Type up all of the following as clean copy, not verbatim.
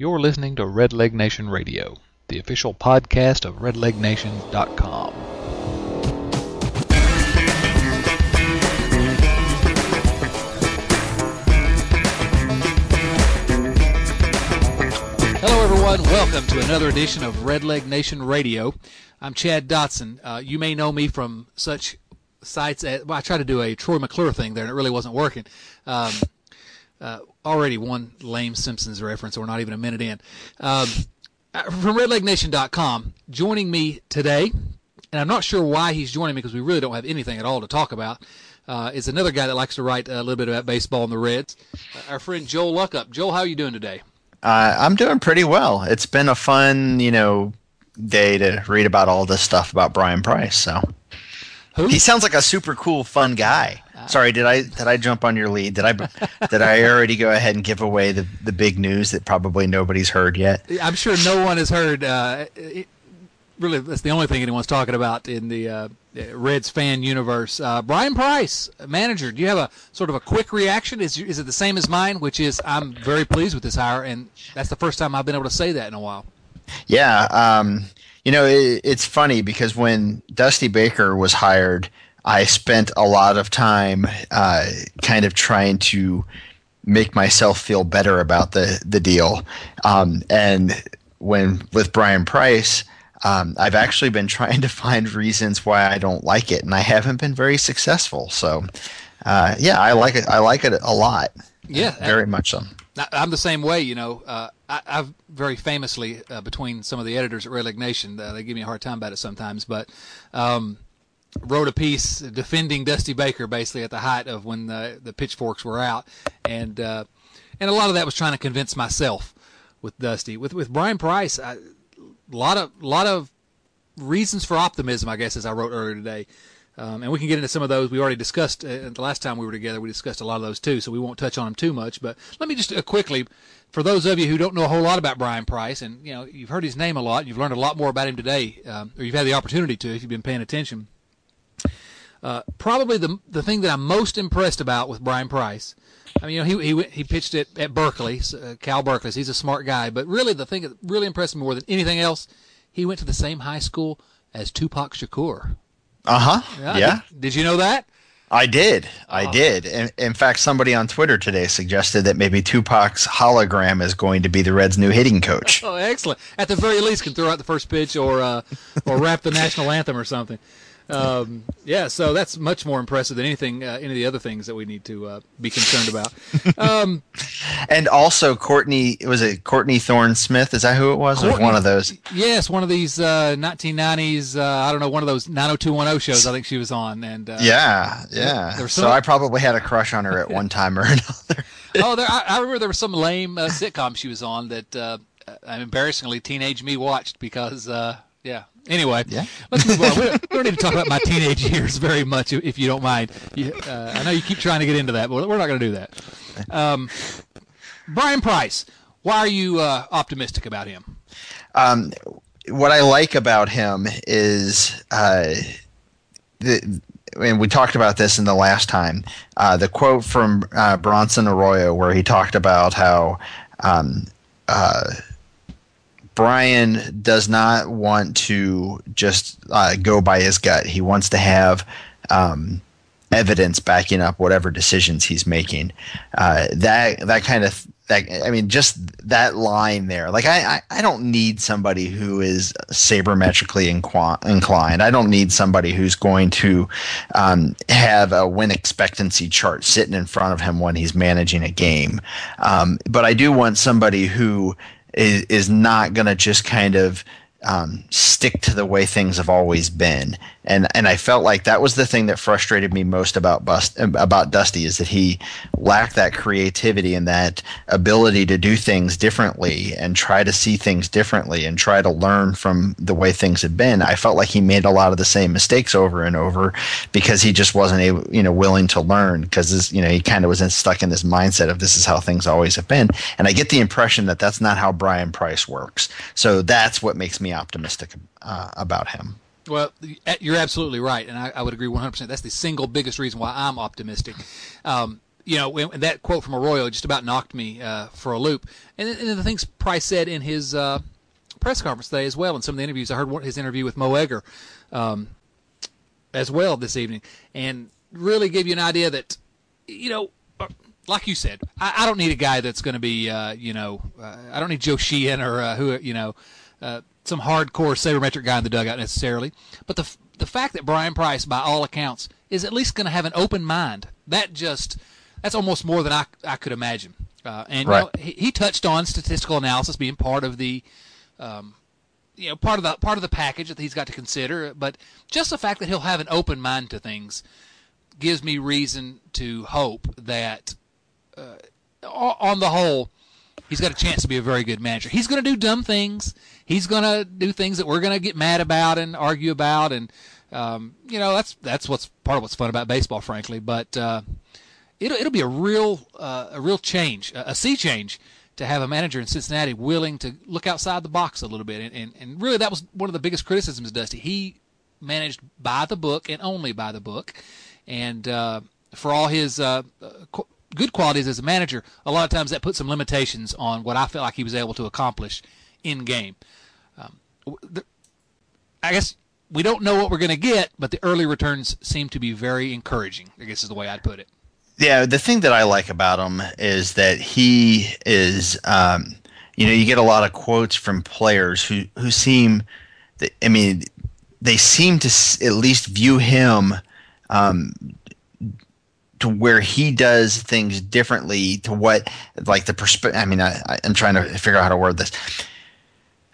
You're listening to Red Leg Nation Radio, the official podcast of RedLegNation.com. Hello, everyone. Welcome to another edition of Red Leg Nation Radio. I'm Chad Dotson. You may know me from such sites as, well, I tried to do a Troy McClure thing there, and it really wasn't working. Already one lame Simpsons reference. We're not even a minute in. From RedLegNation.com, joining me today, and I'm not sure why he's joining me because we really don't have anything at all to talk about, is another guy that likes to write a little bit about baseball and the Reds, our friend Joel Luckup. Joel, how are you doing today? I'm doing pretty well. It's been a fun, day to read about all this stuff about Brian Price. So who? He sounds like a super cool, fun guy. Sorry, did I jump on your lead? Did I already go ahead and give away the big news that probably nobody's heard yet? I'm sure no one has heard. Really, that's the only thing anyone's talking about in the Reds fan universe. Brian Price, manager. Do you have a sort of a quick reaction? Is it the same as mine? Which is, I'm very pleased with this hire, and that's the first time I've been able to say that in a while. Yeah, it's funny because when Dusty Baker was hired, I spent a lot of time kind of trying to make myself feel better about the deal. And with Brian Price, I've actually been trying to find reasons why I don't like it, and I haven't been very successful. So, I like it. I like it a lot. Yeah, very much so. I'm the same way, I've very famously, between some of the editors at Red Leg Nation, they give me a hard time about it sometimes, but wrote a piece defending Dusty Baker basically at the height of when the pitchforks were out, and a lot of that was trying to convince myself with Dusty. With Brian Price, a lot of reasons for optimism, I guess, as I wrote earlier today. And we can get into some of those. We already discussed the last time we were together. We discussed a lot of those too, so we won't touch on them too much. But let me just quickly, for those of you who don't know a whole lot about Brian Price, and you've heard his name a lot, you've learned a lot more about him today, or you've had the opportunity to if you've been paying attention. Probably the thing that I'm most impressed about with Brian Price, I mean, he pitched at Berkeley, Cal Berkeley. So he's a smart guy, but really the thing that really impressed me more than anything else, he went to the same high school as Tupac Shakur. Uh-huh. Yeah. Did you know that? I did. I did. And in fact, somebody on Twitter today suggested that maybe Tupac's hologram is going to be the Reds' new hitting coach. Oh, excellent. At the very least, can throw out the first pitch or rap the national anthem or something. So that's much more impressive than anything, any of the other things that we need to be concerned about. And also Courtney Thorne Smith? Is that who it was? Or one of those? Yes, one of these 1990s. I don't know, one of those 90210 shows. I think she was on. And so I probably had a crush on her at one time or another. I remember there was some lame sitcom she was on that embarrassingly teenage me watched because. Anyway, let's move on. We don't need to talk about my teenage years very much, if you don't mind. I know you keep trying to get into that, but we're not going to do that. Brian Price, why are you optimistic about him? What I like about him is, and we talked about this in the last time, the quote from Bronson Arroyo where he talked about how Brian does not want to just go by his gut. He wants to have evidence backing up whatever decisions he's making. Just that line there. Like I don't need somebody who is sabermetrically inclined. I don't need somebody who's going to have a win expectancy chart sitting in front of him when he's managing a game. But I do want somebody who is not going to just kind of stick to the way things have always been And I felt like that was the thing that frustrated me most about Dusty, is that he lacked that creativity and that ability to do things differently and try to see things differently and try to learn from the way things had been. I felt like he made a lot of the same mistakes over and over because he just wasn't able, willing to learn, because he kind of was stuck in this mindset of this is how things always have been. And I get the impression that that's not how Brian Price works. So that's what makes me optimistic about him. Well, you're absolutely right, and I would agree 100%. That's the single biggest reason why I'm optimistic. And that quote from Arroyo just about knocked me for a loop. And the things Price said in his press conference today as well, and some of the interviews. I heard his interview with Mo Egger as well this evening, and really give you an idea that, like you said, I don't need a guy that's going to be, I don't need Joe Sheehan or some hardcore sabermetric guy in the dugout necessarily, but the fact that Brian Price, by all accounts, is at least going to have an open mind, that's almost more than I could imagine. Right. He touched on statistical analysis being part of the part of the package that he's got to consider, but just the fact that he'll have an open mind to things gives me reason to hope that on the whole, he's got a chance to be a very good manager. He's going to do dumb things. He's going to do things that we're going to get mad about and argue about, and that's what's part of what's fun about baseball, frankly. But it'll be a real change, a sea change, to have a manager in Cincinnati willing to look outside the box a little bit. And really, that was one of the biggest criticisms, Dusty. He managed by the book and only by the book, and for all his good qualities as a manager, a lot of times that put some limitations on what I felt like he was able to accomplish in game. I guess we don't know what we're going to get, but the early returns seem to be very encouraging, I guess is the way I'd put it. Yeah, the thing that I like about him is that he is, you get a lot of quotes from players who seem, they seem to at least view him to where he does things differently to what, like the perspective. I mean, I'm trying to figure out how to word this.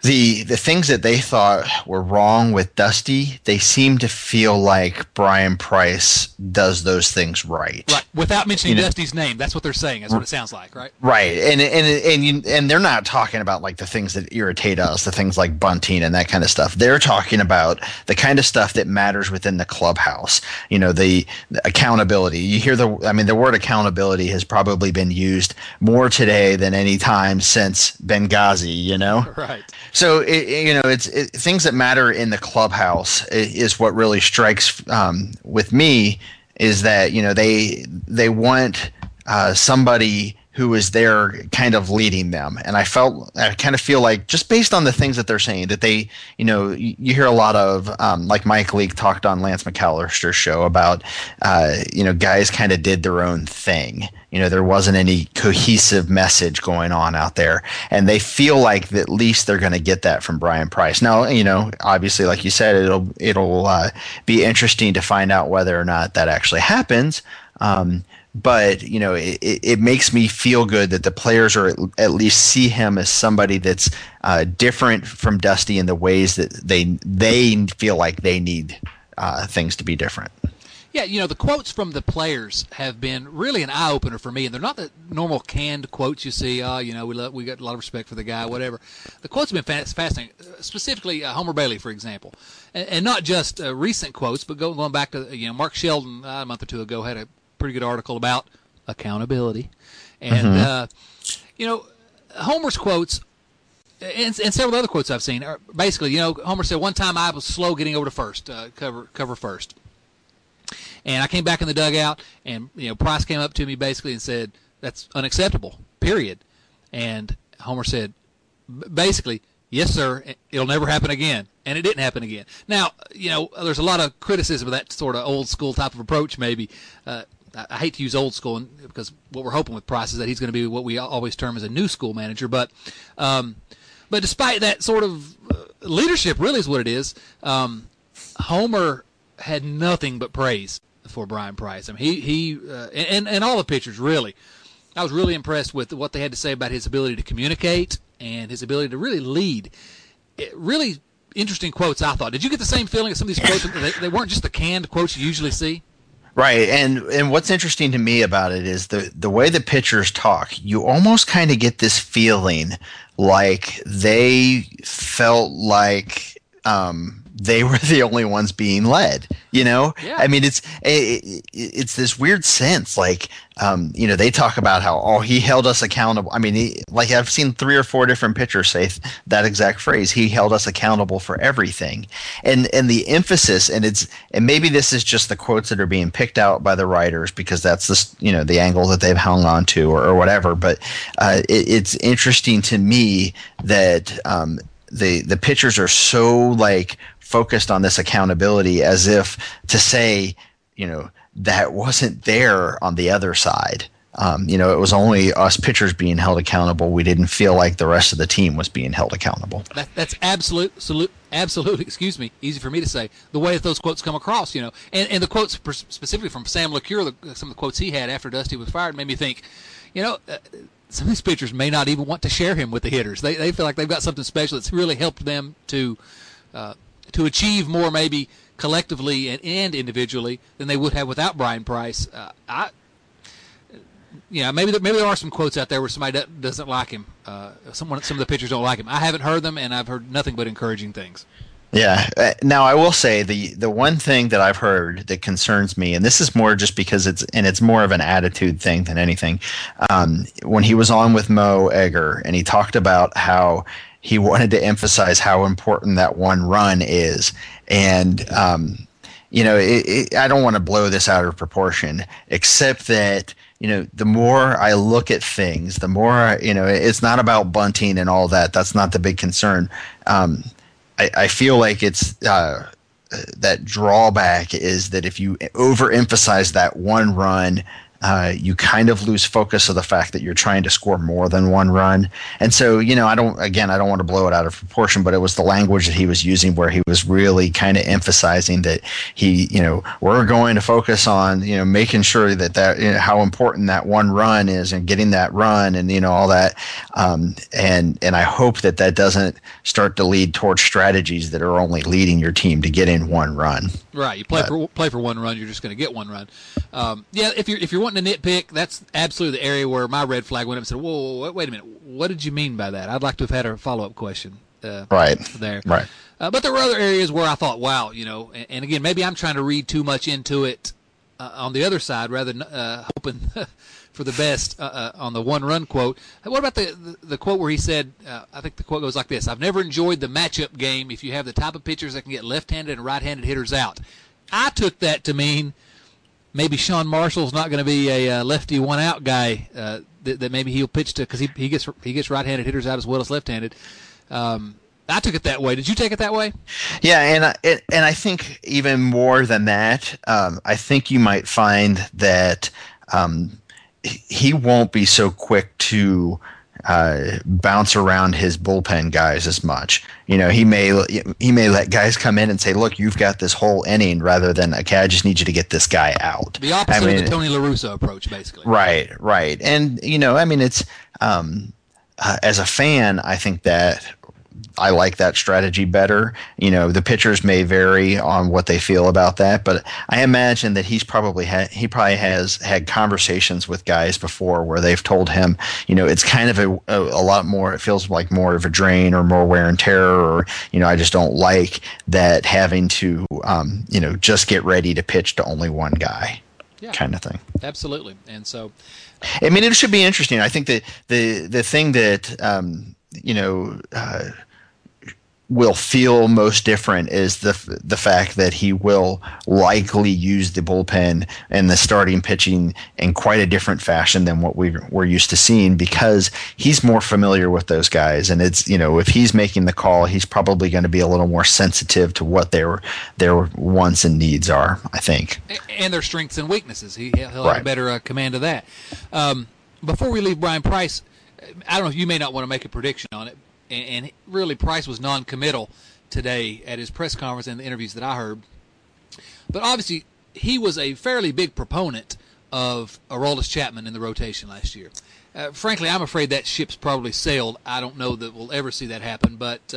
The things that they thought were wrong with Dusty, they seem to feel like Brian Price does those things right. Right, without mentioning Dusty's name. That's what they're saying. That's what it sounds like, right? Right, and they're not talking about like the things that irritate us, the things like bunting and that kind of stuff. They're talking about the kind of stuff that matters within the clubhouse. The accountability. You hear the word accountability has probably been used more today than any time since Benghazi. Right. So, it's things that matter in the clubhouse is what really strikes with me, is that, they want somebody who is there kind of leading them. And I kind of feel like, just based on the things that they're saying, that they, you hear a lot of, like Mike Leake talked on Lance McAllister's show about, guys kind of did their own thing. There wasn't any cohesive message going on out there. And they feel like that at least they're going to get that from Brian Price. Now, obviously, like you said, it'll be interesting to find out whether or not that actually happens. But, it makes me feel good that the players are at least see him as somebody that's different from Dusty in the ways that they feel like they need things to be different. Yeah, the quotes from the players have been really an eye-opener for me, and they're not the normal canned quotes you see, we got a lot of respect for the guy, whatever. The quotes have been fascinating, specifically Homer Bailey, for example, and not just recent quotes, but going back to, Mark Sheldon a month or two ago had a pretty good article about accountability, and Homer's quotes and several other quotes I've seen are basically, Homer said, one time I was slow getting over to first, cover first, and I came back in the dugout, and Price came up to me basically and said, that's unacceptable, period. And Homer said basically, yes, sir, it'll never happen again. And it didn't happen again. Now, there's a lot of criticism of that sort of old school type of approach, maybe. I hate to use old school because what we're hoping with Price is that he's going to be what we always term as a new school manager. But despite that sort of leadership, really is what it is, Homer had nothing but praise for Brian Price. I mean, he and all the pitchers, really. I was really impressed with what they had to say about his ability to communicate and his ability to really lead. It really interesting quotes, I thought. Did you get the same feeling at some of these quotes? They weren't just the canned quotes you usually see. Right, and what's interesting to me about it is the way the pitchers talk, you almost kind of get this feeling like they felt like they were the only ones being led, you know? Yeah. I mean, it's this weird sense, like, you know, they talk about how, oh, he held us accountable. I mean, like I've seen 3 or 4 different pitchers say that exact phrase. He held us accountable for everything. And the emphasis, and maybe this is just the quotes that are being picked out by the writers because that's the angle that they've hung on to or whatever. But it's interesting to me that the pitchers are so like focused on this accountability as if to say, you know, that wasn't there on the other side. You know, it was only us pitchers being held accountable. We didn't feel like the rest of the team was being held accountable. That's absolutely, excuse me, easy for me to say, the way that those quotes come across, you know. And the quotes specifically from Sam LaCure, some of the quotes he had after Dusty was fired made me think, you know, some of these pitchers may not even want to share him with the hitters. They feel like they've got something special that's really helped them to achieve more maybe collectively and individually than they would have without Brian Price. Maybe there are some quotes out there where somebody doesn't like him. Some of the pitchers don't like him. I haven't heard them, and I've heard nothing but encouraging things. Yeah. Now, I will say the one thing that I've heard that concerns me, and this is more just because it's more of an attitude thing than anything, when he was on with Mo Egger and he talked about how he wanted to emphasize how important that one run is. And, you know, I don't want to blow this out of proportion, except that, you know, the more I look at things, the more, you know, it's not about bunting and all that. That's not the big concern. I feel like it's that drawback is that if you overemphasize that one run, you kind of lose focus of the fact that you're trying to score more than one run. And so, you know, I don't want to blow it out of proportion, but it was the language that he was using where he was really kind of emphasizing that he, you know, we're going to focus on, you know, making sure that you know, how important that one run is and getting that run and, you know, all that. And I hope that doesn't start to lead towards strategies that are only leading your team to get in one run. Right. You play for one run. You're just going to get one run. Yeah. If you're wanting to nitpick, that's absolutely the area where my red flag went up and said, whoa, wait a minute, what did you mean by that? I'd like to have had a follow-up question right there. But there were other areas where I thought, wow, you know, and again, maybe I'm trying to read too much into it on the other side rather than hoping for the best on the one-run quote. What about the quote where he said, I think the quote goes like this, I've never enjoyed the matchup game if you have the type of pitchers that can get left-handed and right-handed hitters out. I took that to mean maybe Sean Marshall's not going to be a lefty one-out guy that maybe he'll pitch to because he gets right-handed hitters out as well as left-handed. I took it that way. Did you take it that way? Yeah, and I think even more than that, I think you might find that he won't be so quick to bounce around his bullpen guys as much. You know, he may let guys come in and say, look, you've got this whole inning rather than, okay, I just need you to get this guy out. The opposite of the Tony La Russa approach, basically. Right. And, you know, I mean, it's as a fan, I think that I like that strategy better. You know, the pitchers may vary on what they feel about that, but I imagine that he probably has had conversations with guys before where they've told him, you know, it's kind of a lot more, it feels like more of a drain or more wear and tear, or, you know, I just don't like that having to, you know, just get ready to pitch to only one guy. Yeah, kind of thing. Absolutely. And so, I mean, it should be interesting. I think that the thing that, you know, will feel most different is the fact that he will likely use the bullpen and the starting pitching in quite a different fashion than what we're used to seeing because he's more familiar with those guys, and it's, you know, if he's making the call, he's probably going to be a little more sensitive to what their wants and needs are, I think, and their strengths and weaknesses. He'll have a better command of that. Before we leave Brian Price, I don't know if you may not want to make a prediction on it. And really, Price was non-committal today at his press conference and the interviews that I heard. But obviously, he was a fairly big proponent of Aroldis Chapman in the rotation last year. Frankly, I'm afraid that ship's probably sailed. I don't know that we'll ever see that happen. But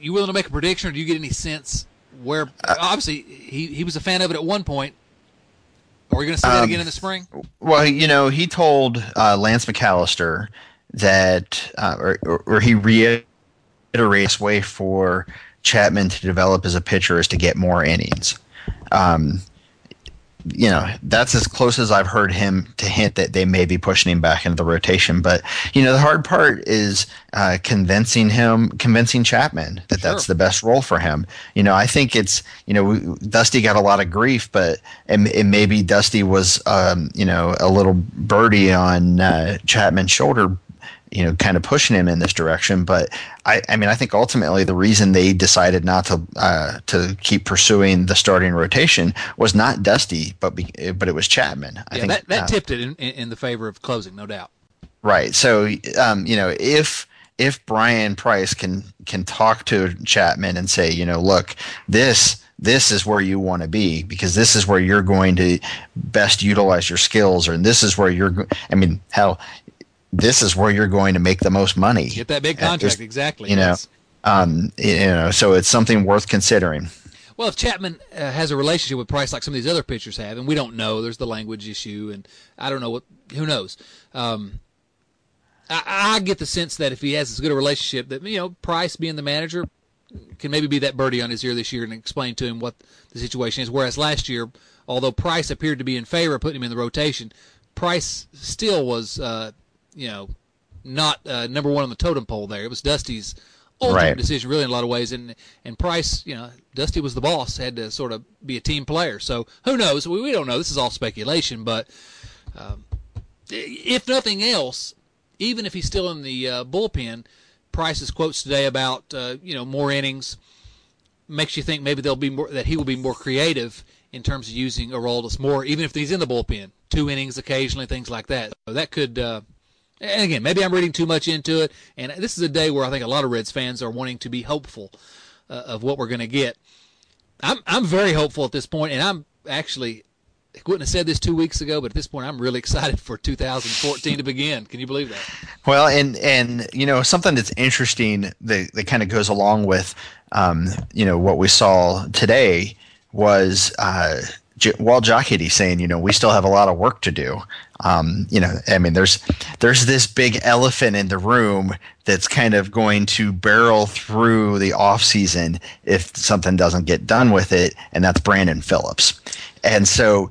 You willing to make a prediction, or do you get any sense where obviously he was a fan of it at one point? Are we going to see that again in the spring? Well, you know, he told Lance McAllister that or he reiterates way for Chapman to develop as a pitcher is to get more innings. You know, that's as close as I've heard him to hint that they may be pushing him back into the rotation. But, you know, the hard part is convincing Chapman that that's the best role for him. You know, I think it's, you know, Dusty got a lot of grief, but and maybe Dusty was, you know, a little birdie on Chapman's shoulder, you know, kind of pushing him in this direction. But I mean, I think ultimately the reason they decided not to keep pursuing the starting rotation was not Dusty, but it was Chapman. I think that tipped it in the favor of closing, no doubt. Right. So, you know, if Brian Price can talk to Chapman and say, you know, look, this is where you want to be, because this is where you're going to best utilize your skills, and this is where you're, I mean, hell, this is where you're going to make the most money. Get that big contract, exactly. You know, yes. You know, so it's something worth considering. Well, if Chapman has a relationship with Price like some of these other pitchers have, and we don't know, there's the language issue, and I don't know what. Who knows? I get the sense that if he has as good a relationship, that you know, Price being the manager can maybe be that birdie on his ear this year and explain to him what the situation is. Whereas last year, although Price appeared to be in favor of putting him in the rotation, Price still was. You know, not number one on the totem pole there. It was Dusty's ultimate decision, really, in a lot of ways. And Price, you know, Dusty was the boss, had to sort of be a team player. So who knows? We don't know. This is all speculation. But if nothing else, even if he's still in the bullpen, Price's quotes today about, you know, more innings makes you think maybe there'll be more, that he will be more creative in terms of using Aroldis more, even if he's in the bullpen. 2 innings occasionally, things like that. So that could... and again, maybe I'm reading too much into it, and this is a day where I think a lot of Reds fans are wanting to be hopeful of what we're going to get. I'm very hopeful at this point, and I'm actually, I wouldn't have said this 2 weeks ago, but at this point I'm really excited for 2014 to begin. Can you believe that? Well, and you know, something that's interesting that kind of goes along with, you know, what we saw today was Walt Jocketty saying, you know, we still have a lot of work to do. You know, I mean, there's this big elephant in the room that's kind of going to barrel through the off season if something doesn't get done with it, and that's Brandon Phillips. And so,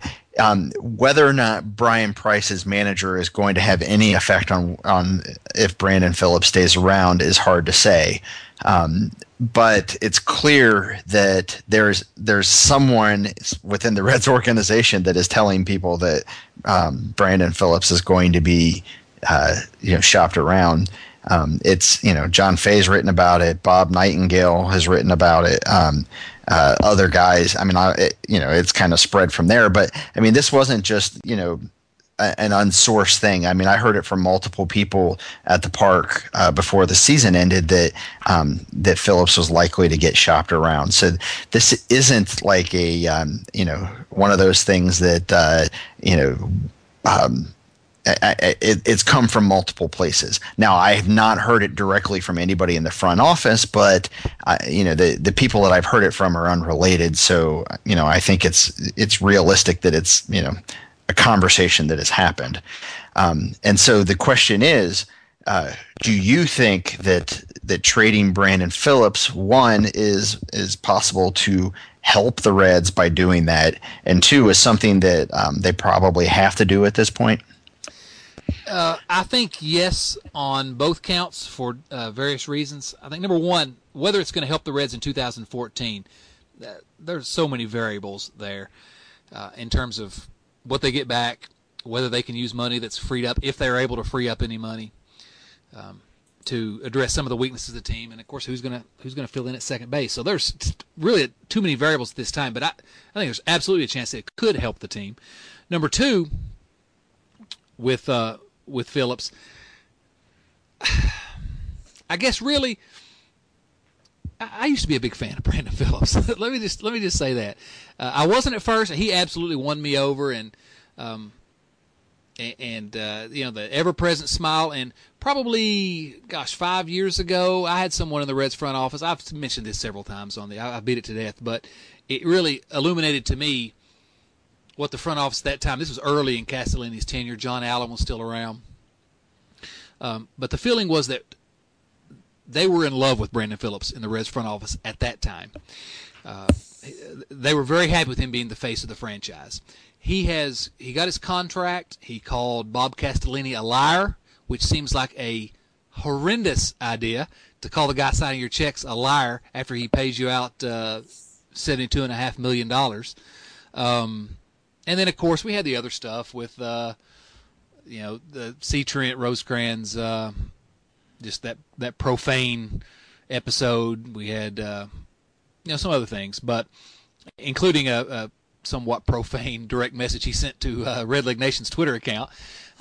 whether or not Brian Price's manager is going to have any effect on if Brandon Phillips stays around is hard to say. But it's clear that there's someone within the Reds organization that is telling people that Brandon Phillips is going to be you know, shopped around. It's, you know, John Fay's written about it. Bob Nightingale has written about it. Other guys. I mean, you know, it's kind of spread from there. But I mean, this wasn't just, you know, an unsourced thing. I mean, I heard it from multiple people at the park before the season ended that Phillips was likely to get shopped around. So this isn't like a you know, one of those things that you know. It's come from multiple places. Now, I have not heard it directly from anybody in the front office, but you know, the people that I've heard it from are unrelated. So, you know, I think it's realistic that it's, you know, a conversation that has happened. And so the question is, do you think that trading Brandon Phillips, one, is possible to help the Reds by doing that, and two, is something that they probably have to do at this point? I think yes on both counts for various reasons. I think, number one, whether it's going to help the Reds in 2014, there's so many variables there in terms of what they get back, whether they can use money that's freed up, if they're able to free up any money to address some of the weaknesses of the team, and, of course, who's going to fill in at second base. So there's really too many variables at this time, but I think there's absolutely a chance that it could help the team. Number two, with Phillips, I guess really, I used to be a big fan of Brandon Phillips. let me just say that I wasn't at first. He absolutely won me over, and And the ever-present smile. And probably, 5 years ago, I had someone in the Reds front office. I've mentioned this several times on the. I beat it to death, but it really illuminated to me what the front office at that time. This was early in Castellini's tenure. John Allen was still around, but the feeling was that they were in love with Brandon Phillips in the Reds front office at that time. They were very happy with him being the face of the franchise. He got his contract. He called Bob Castellini a liar, which seems like a horrendous idea to call the guy signing your checks a liar after he pays you out $72.5 million. And then, of course, we had the other stuff with, the C. Trent Rosecrans, just that profane episode. We had, some other things, but including a somewhat profane direct message he sent to Red Leg Nation's Twitter account.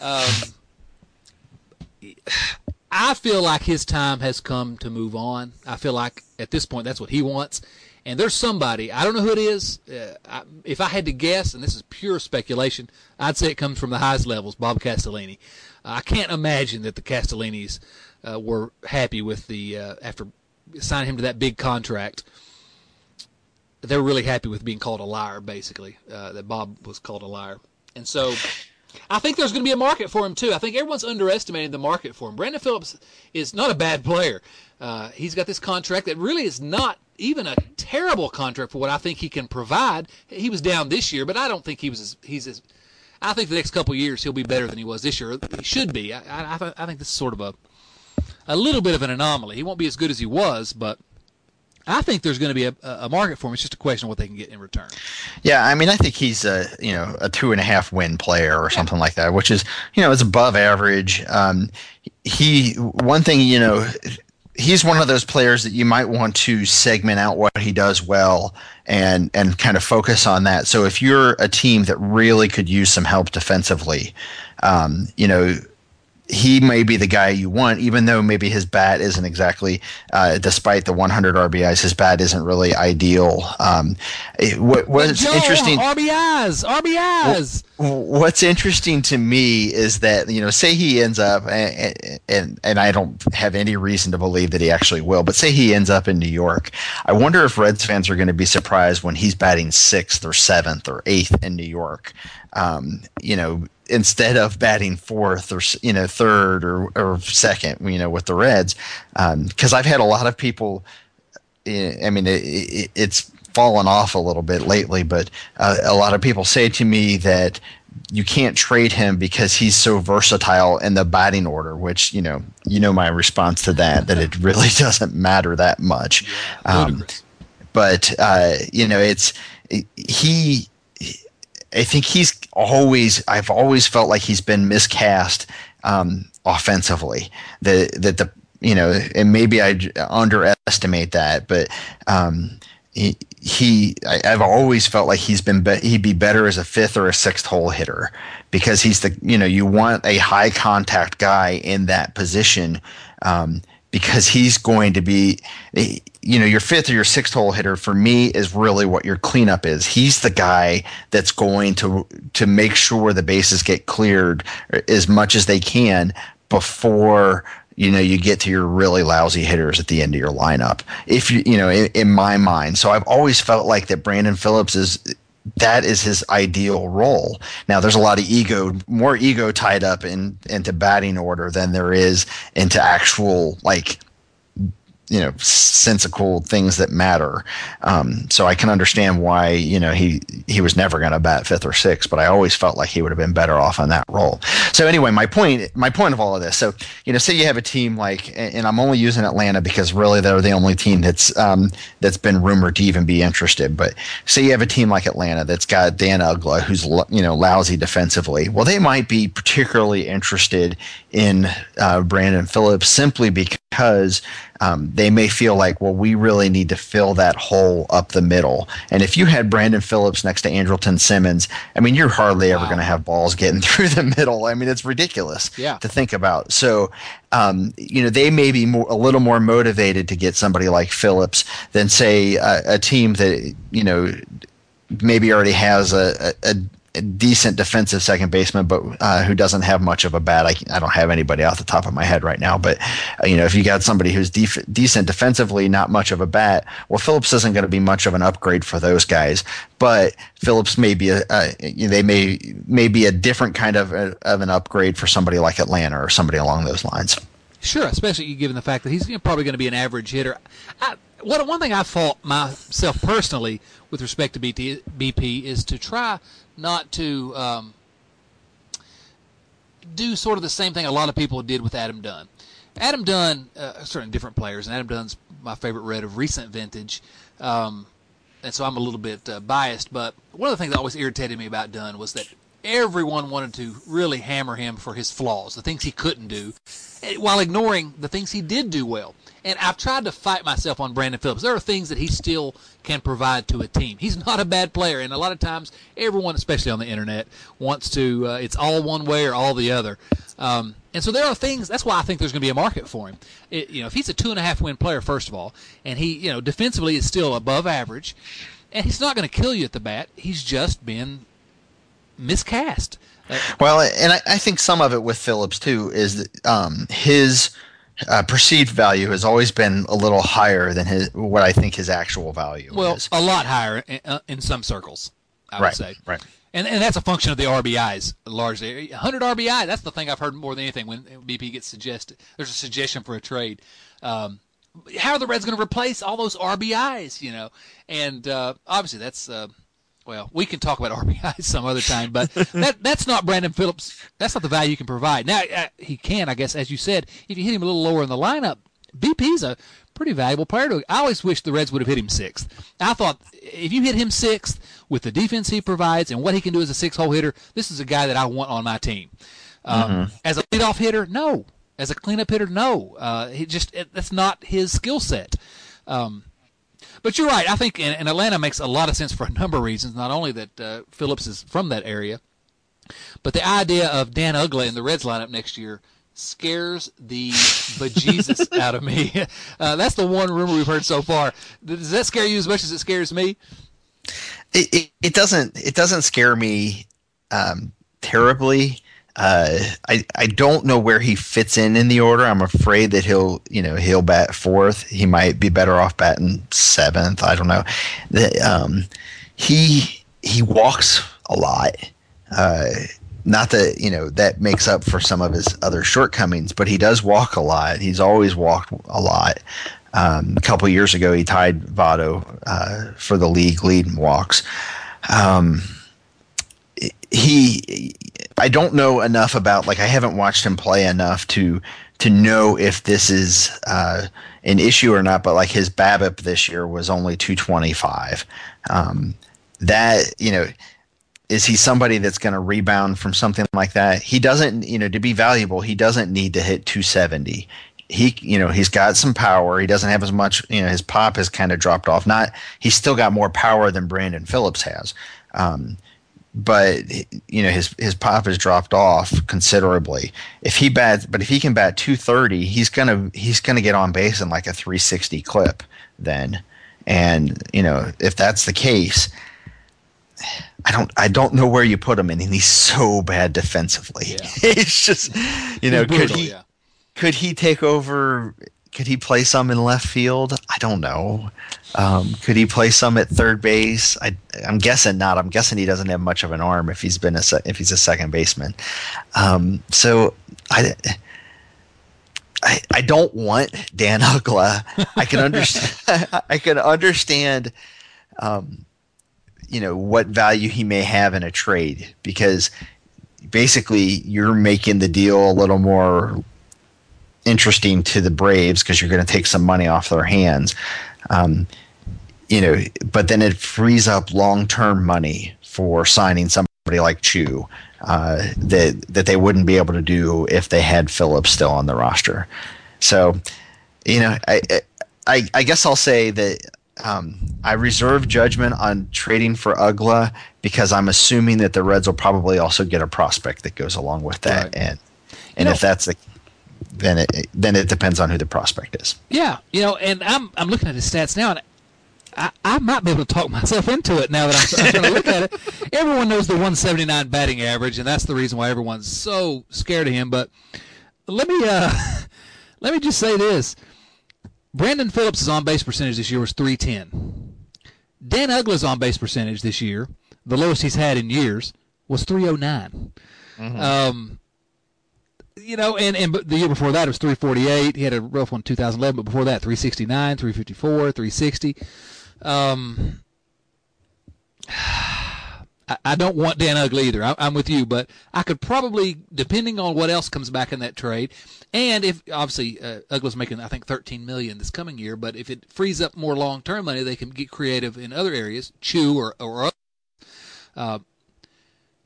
I feel like his time has come to move on. I feel like at this point that's what he wants. And there's somebody, I don't know who it is. If I had to guess, and this is pure speculation, I'd say it comes from the highest levels, Bob Castellini. I can't imagine that the Castellinis were happy with the, after signing him to that big contract. They were really happy with being called a liar, basically, that Bob was called a liar. And so I think there's going to be a market for him, too. I think everyone's underestimating the market for him. Brandon Phillips is not a bad player. He's got this contract that really is not even a terrible contract for what I think he can provide. He was down this year, but I don't think I think the next couple of years he'll be better than he was this year. He should be. I think this is sort of a little bit of an anomaly. He won't be as good as he was, but I think there's going to be a market for him. It's just a question of what they can get in return. Yeah, I mean, I think he's a 2.5 win player or something like that, which is it's above average. One thing he's one of those players that you might want to segment out what he does well and kind of focus on that. So if you're a team that really could use some help defensively, he may be the guy you want, even though maybe his bat isn't exactly, despite the 100 RBIs, his bat isn't really ideal. Interesting? RBIs. What's interesting to me is that say he ends up, and I don't have any reason to believe that he actually will, but say he ends up in New York. I wonder if Reds fans are going to be surprised when he's batting 6th or 7th or 8th in New York. Instead of batting 4th or 3rd or 2nd, with the Reds, because I've had a lot of people. I mean, it's fallen off a little bit lately, but a lot of people say to me that you can't trade him because he's so versatile in the batting order. Which my response to that it really doesn't matter that much. I think I've always felt like he's been miscast offensively. And maybe I underestimate that, but I've always felt like he'd be better as a 5th or a 6th hole hitter because he's you want a high contact guy in that position. Because he's going to be, your 5th or your 6th hole hitter for me is really what your cleanup is. He's the guy that's going to make sure the bases get cleared as much as they can before you get to your really lousy hitters at the end of your lineup. If in my mind, so I've always felt like that Brandon Phillips is his ideal role. Now, there's a lot of more ego tied up into batting order than there is into actual, sensical things that matter. So I can understand why, he was never going to bat 5th or 6th, but I always felt like he would have been better off on that role. So anyway, my point of all of this. So, say you have a team and I'm only using Atlanta because really they're the only team that's been rumored to even be interested. But say you have a team like Atlanta that's got Dan Uggla, who's, lousy defensively. Well, they might be particularly interested in Brandon Phillips simply because they may feel like, well, we really need to fill that hole up the middle. And if you had Brandon Phillips next to Andrelton Simmons, I mean, you're hardly ever going to have balls getting through the middle. I mean, it's ridiculous to think about. So, they may be a little more motivated to get somebody like Phillips than, say, a team that, maybe already has a decent defensive second baseman, but who doesn't have much of a bat. I don't have anybody off the top of my head right now, but if you got somebody who's decent defensively, not much of a bat, well, Phillips isn't going to be much of an upgrade for those guys. But Phillips may be a different kind of an upgrade for somebody like Atlanta or somebody along those lines. Sure, especially given the fact that he's probably going to be an average hitter. One thing I fault myself personally with respect to BP is to try not to do sort of the same thing a lot of people did with Adam Dunn. Adam Dunn, certain different players, and Adam Dunn's my favorite Red of recent vintage, and so I'm a little bit biased, but one of the things that always irritated me about Dunn was that everyone wanted to really hammer him for his flaws, the things he couldn't do, while ignoring the things he did do well. And I've tried to fight myself on Brandon Phillips. There are things that he still can provide to a team. He's not a bad player, and a lot of times everyone, especially on the internet, wants to it's all one way or all the other. And so there are things. That's why I think there's going to be a market for him. If he's a 2.5-win player, first of all, and he, defensively is still above average, and he's not going to kill you at the bat. He's just been miscast. Well, and I think some of it with Phillips too is that, his perceived value has always been a little higher than what I think his actual value is. Well, a lot higher in some circles, I would say. Right. And that's a function of the RBIs largely. 100 RBI, that's the thing I've heard more than anything when BP gets suggested. There's a suggestion for a trade. How are the Reds going to replace all those RBIs, And obviously that's well, we can talk about RBI some other time, but that's not Brandon Phillips. That's not the value you can provide. Now, he can, I guess, as you said, if you hit him a little lower in the lineup, BP's a pretty valuable player. I always wish the Reds would have hit him sixth. I thought if you hit him sixth with the defense he provides and what he can do as a six-hole hitter, this is a guy that I want on my team. As a leadoff hitter, no. As a cleanup hitter, no. That's not his skill set. But you're right. I think and Atlanta makes a lot of sense for a number of reasons, not only that Phillips is from that area, but the idea of Dan Uggla in the Reds lineup next year scares the bejesus out of me. That's the one rumor we've heard so far. Does that scare you as much as it scares me? It doesn't. It doesn't scare me terribly. I don't know where he fits in the order. I'm afraid that he'll bat fourth. He might be better off batting seventh. I don't know. He walks a lot. Not that that makes up for some of his other shortcomings, but he does walk a lot. He's always walked a lot. A couple years ago, he tied Votto for the league lead in walks. I don't know enough about, I haven't watched him play enough to know if this is an issue or not, but his BABIP this year was only 225. Is he somebody that's going to rebound from something like that? He doesn't, to be valuable, he doesn't need to hit 270. He, he's got some power. He doesn't have as much, his pop has kind of dropped off. He's still got more power than Brandon Phillips has. But his pop has dropped off considerably. If he can bat 230, he's gonna get on base in a 360 clip then. And if that's the case, I don't know where you put him in, and he's so bad defensively. Yeah. It's just brutal, could he take over? Could he play some in left field? I don't know. Could he play some at third base? I'm guessing not. I'm guessing he doesn't have much of an arm if he's been if he's a second baseman. So I don't want Dan Uggla. I can understand what value he may have in a trade, because basically you're making the deal a little more interesting to the Braves because you're going to take some money off their hands, but then it frees up long-term money for signing somebody like Choo that they wouldn't be able to do if they had Phillips still on the roster. So, I guess I'll say that I reserve judgment on trading for Uggla because I'm assuming that the Reds will probably also get a prospect that goes along with that, right. And if that's the then it depends on who the prospect is. Yeah, and I'm looking at his stats now, and I might be able to talk myself into it now that I'm trying to look at it. Everyone knows the 179 batting average, and that's the reason why everyone's so scared of him. But let me just say this. Brandon Phillips' on-base percentage this year was .310. Dan Uggla's on-base percentage this year, the lowest he's had in years, was .309. Mm-hmm. You know, and the year before that, it was .348. He had a rough one in 2011, but before that, .369, .354, .360. I don't want Dan Uggla either. I'm with you, but I could probably, depending on what else comes back in that trade, and if obviously Uggla's making, I think, $13 million this coming year, but if it frees up more long-term money, they can get creative in other areas, Chew or other.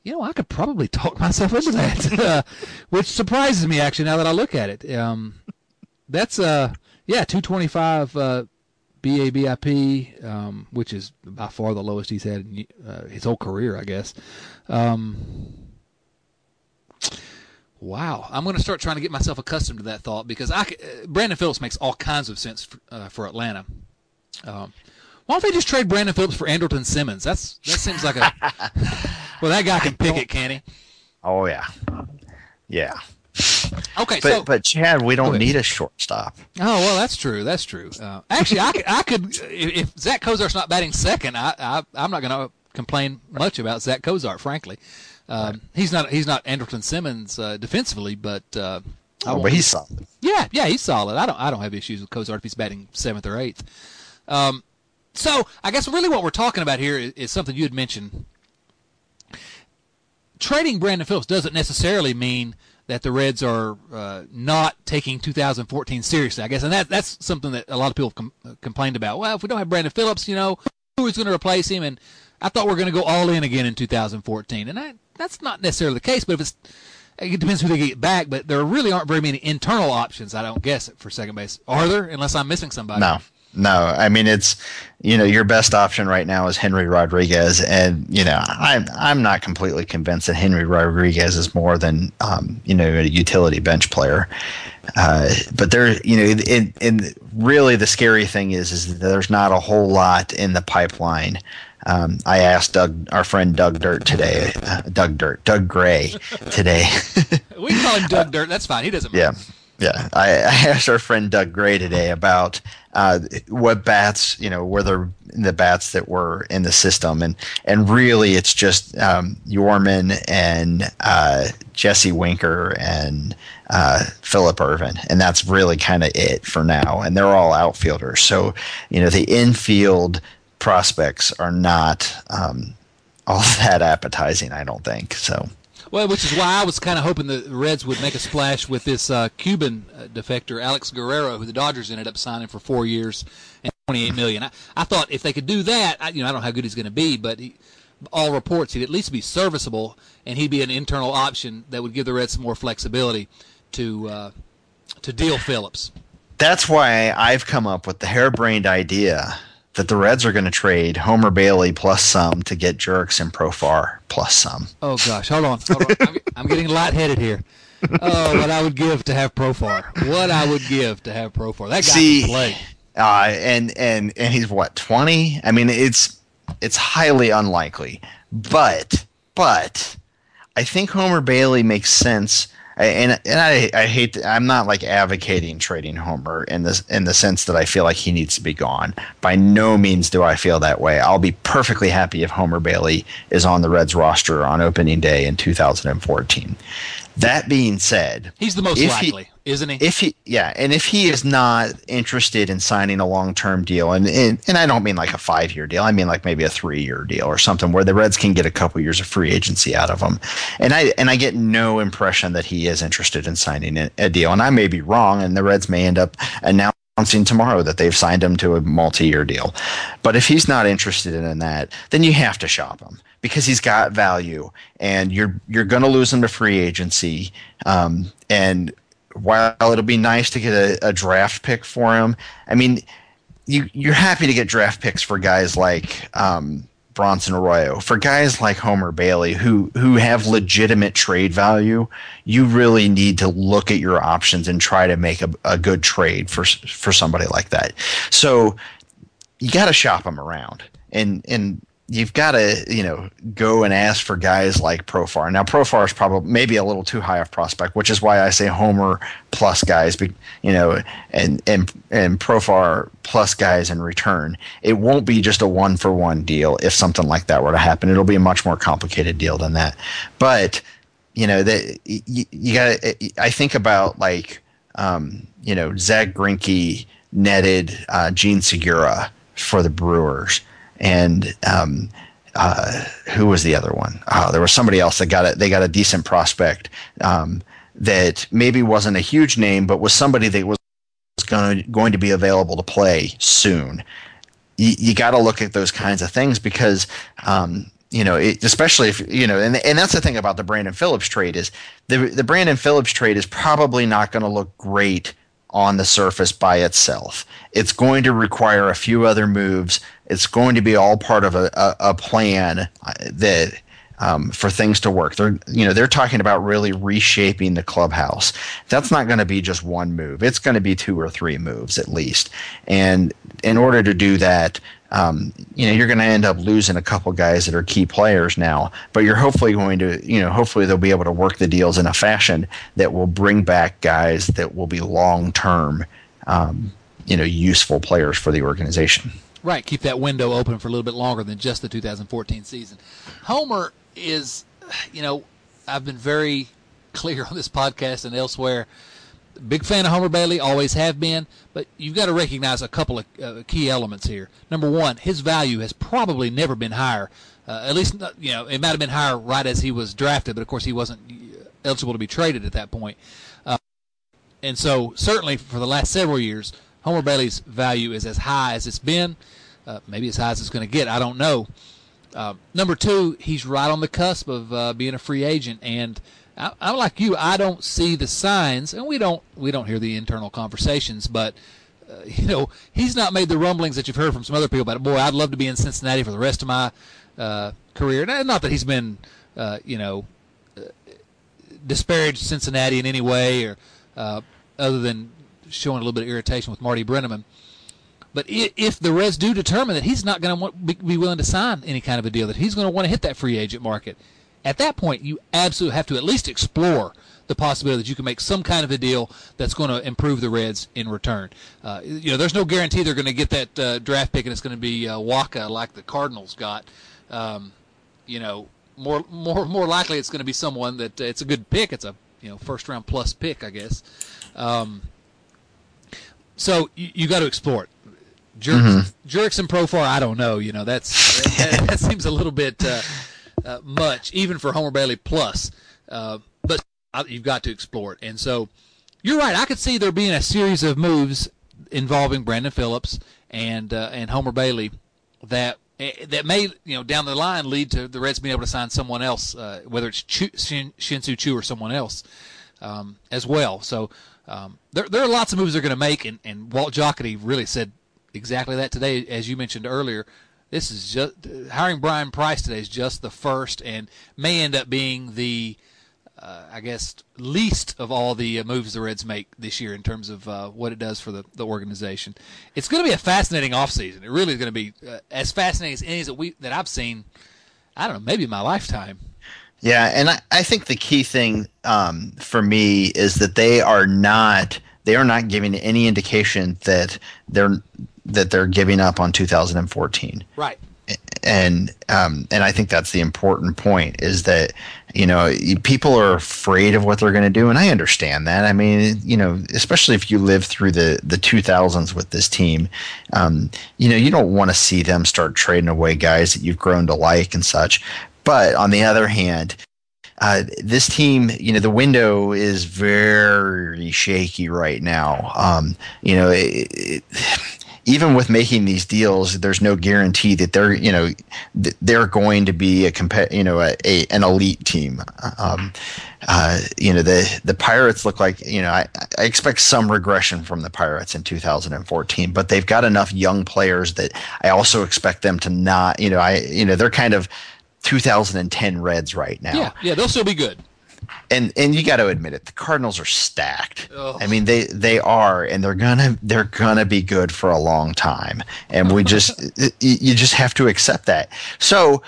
You know, I could probably talk myself into that, which surprises me actually now that I look at it. That's yeah, 225. BABIP, which is by far the lowest he's had in his whole career, I guess. Wow. I'm going to start trying to get myself accustomed to that thought because Brandon Phillips makes all kinds of sense for Atlanta. Why don't they just trade Brandon Phillips for Andrelton Simmons? That seems like a – well, that guy can pick it, can he? Oh, yeah. Yeah. Okay, but Chad, we don't need a shortstop. Oh well, that's true. That's true. Actually, I could if Zach Cozart's not batting second, I'm not going to complain much about Zach Cozart. Frankly, right. He's not Andrelton Simmons defensively, but but he's solid. Yeah, he's solid. I don't have issues with Cozart if he's batting seventh or eighth. So I guess really what we're talking about here is something you had mentioned. Trading Brandon Phillips doesn't necessarily mean that the Reds are not taking 2014 seriously, I guess. And that's something that a lot of people complained about. Well, if we don't have Brandon Phillips, you know, who is going to replace him? And I thought we were going to go all in again in 2014. And that's not necessarily the case, but it depends who they get back. But there really aren't very many internal options, I don't guess, for second base. Are there? Unless I'm missing somebody. No. I mean, it's, you know, your best option right now is Henry Rodriguez. And, you know, I'm not completely convinced that Henry Rodriguez is more than, you know, a utility bench player. But there, you know, and really the scary thing is that there's not a whole lot in the pipeline. I asked Doug Gray today. We call him Doug Dirt. That's fine. He doesn't mind. Yeah, I asked our friend Doug Gray today about what bats, you know, were the bats that were in the system, and really it's just Yorman and Jesse Winker and Phillip Irvin, and that's really kind of it for now, and they're all outfielders. So, you know, the infield prospects are not all that appetizing, I don't think, so. Well, which is why I was kind of hoping the Reds would make a splash with this Cuban defector, Alex Guerrero, who the Dodgers ended up signing for 4 years and $28 million. I thought if they could do that, I don't know how good he's going to be, but all reports he'd at least be serviceable, and he'd be an internal option that would give the Reds some more flexibility to deal Phillips. That's why I've come up with the harebrained idea that the Reds are going to trade Homer Bailey plus some to get Jurickson Profar plus some. Oh, gosh. Hold on. I'm getting lightheaded here. Oh, what I would give to have Profar. That guy can play. And he's, what, 20? I mean, it's highly unlikely. But I think Homer Bailey makes sense. And I hate that I'm not like advocating trading Homer in the sense that I feel like he needs to be gone. By no means do I feel that way. I'll be perfectly happy if Homer Bailey is on the Reds roster on opening day in 2014. That being said, he's the most likely, isn't he? And if he is not interested in signing a long-term deal, and I don't mean like a 5-year deal, I mean like maybe a 3-year deal or something where the Reds can get a couple years of free agency out of him. And I get no impression that he is interested in signing a deal. And I may be wrong, and the Reds may end up announcing tomorrow that they've signed him to a multi-year deal. But if he's not interested in that, then you have to shop him because he's got value, and you're going to lose him to free agency. And while it'll be nice to get a draft pick for him, I mean, you're happy to get draft picks for guys like Bronson Arroyo, for guys like Homer Bailey who have legitimate trade value. You really need to look at your options and try to make a good trade for somebody like that. So you got to shop them around, and you've got to, you know, go and ask for guys like Profar. Now, Profar is probably maybe a little too high of prospect, which is why I say Homer plus guys, you know, and Profar plus guys in return. It won't be just a 1-for-1 deal if something like that were to happen. It'll be a much more complicated deal than that. But you know, that you got. I think about like, you know, Zach Greinke netted Gene Segura for the Brewers. And who was the other one? There was somebody else that got it. They got a decent prospect that maybe wasn't a huge name, but was somebody that was going to be available to play soon. You got to look at those kinds of things because you know, especially if you know, and that's the thing about the Brandon Phillips trade is the Brandon Phillips trade is probably not going to look great on the surface by itself. It's going to require a few other moves. It's going to be all part of a plan that for things to work. They're talking about really reshaping the clubhouse. That's not going to be just one move. It's going to be 2 or 3 moves at least. And in order to do that, you're going to end up losing a couple guys that are key players now, but you're hopefully going to, hopefully they'll be able to work the deals in a fashion that will bring back guys that will be long-term, useful players for the organization. Right. Keep that window open for a little bit longer than just the 2014 season. Homer is, I've been very clear on this podcast and elsewhere. Big fan of Homer Bailey, always have been, but you've got to recognize a couple of key elements here. Number one, his value has probably never been higher. At least, it might have been higher right as he was drafted, but of course he wasn't eligible to be traded at that point. And so certainly for the last several years, Homer Bailey's value is as high as it's been, maybe as high as it's going to get. I don't know. Number two, he's right on the cusp of being a free agent, and I'm like you. I don't see the signs, and we don't hear the internal conversations. But he's not made the rumblings that you've heard from some other people. But boy, I'd love to be in Cincinnati for the rest of my career. Not that he's been, disparaged Cincinnati in any way, or other than showing a little bit of irritation with Marty Brenneman. But if the Reds do determine that he's not going to be willing to sign any kind of a deal, that he's going to want to hit that free agent market. At that point, you absolutely have to at least explore the possibility that you can make some kind of a deal that's going to improve the Reds in return. There's no guarantee they're going to get that draft pick, and it's going to be Waka like the Cardinals got. More likely it's going to be someone that it's a good pick. It's a first round plus pick, I guess. So you got to explore it. Jurickson Profar, I don't know. That seems a little bit. Much, even for Homer Bailey plus, but you've got to explore it. And so you're right. I could see there being a series of moves involving Brandon Phillips and Homer Bailey that may, down the line lead to the Reds being able to sign someone else, whether it's Shin-Soo Choo or someone else as well. So there are lots of moves they're going to make, and Walt Jocketty really said exactly that today, as you mentioned earlier. This is just hiring Brian Price today is just the first and may end up being the, least of all the moves the Reds make this year in terms of what it does for the organization. It's going to be a fascinating offseason. It really is going to be as fascinating as any that I've seen, I don't know, maybe in my lifetime. Yeah, and I think the key thing for me is that they are not giving any indication that they're giving up on 2014. Right. And I think that's the important point is that, people are afraid of what they're going to do. And I understand that. I mean, especially if you live through the 2000s with this team, you don't want to see them start trading away guys that you've grown to like and such. But on the other hand, this team, the window is very shaky right now. Even with making these deals, there's no guarantee that they're going to be an elite team. The Pirates look like I expect some regression from the Pirates in 2014, but they've got enough young players that I also expect them to not. They're kind of 2010 Reds right now. Yeah, they'll still be good. And you got to admit it, the Cardinals are stacked. Ugh. I mean, they are, and they're gonna be good for a long time. And we just you just have to accept that. So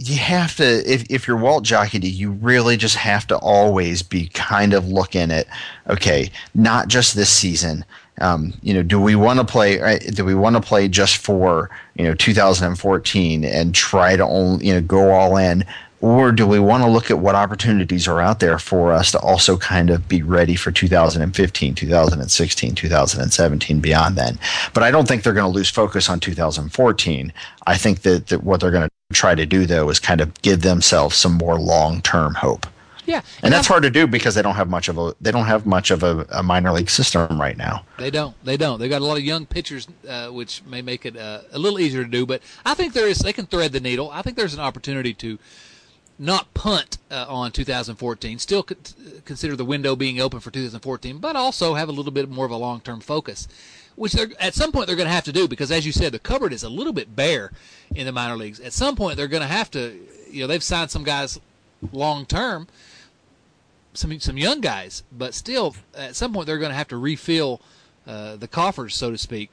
you have to, if you're Walt Jocketty, you really just have to always be kind of looking at, okay, not just this season. Do we want to play? Right, do we want to play just for 2014 and try to only go all in? Or do we want to look at what opportunities are out there for us to also kind of be ready for 2015, 2016, 2017, beyond then? But I don't think they're going to lose focus on 2014. I think that what they're going to try to do, though, is kind of give themselves some more long-term hope. Yeah, and that's hard to do because they don't have much of a minor league system right now. They don't. They've got a lot of young pitchers, which may make it a little easier to do. But I think they can thread the needle. I think there's an opportunity to not punt on 2014, still consider the window being open for 2014, but also have a little bit more of a long-term focus, which at some point they're going to have to do because, as you said, the cupboard is a little bit bare in the minor leagues. At some point they're going to have to – they've signed some guys long-term, some young guys, but still at some point they're going to have to refill the coffers, so to speak.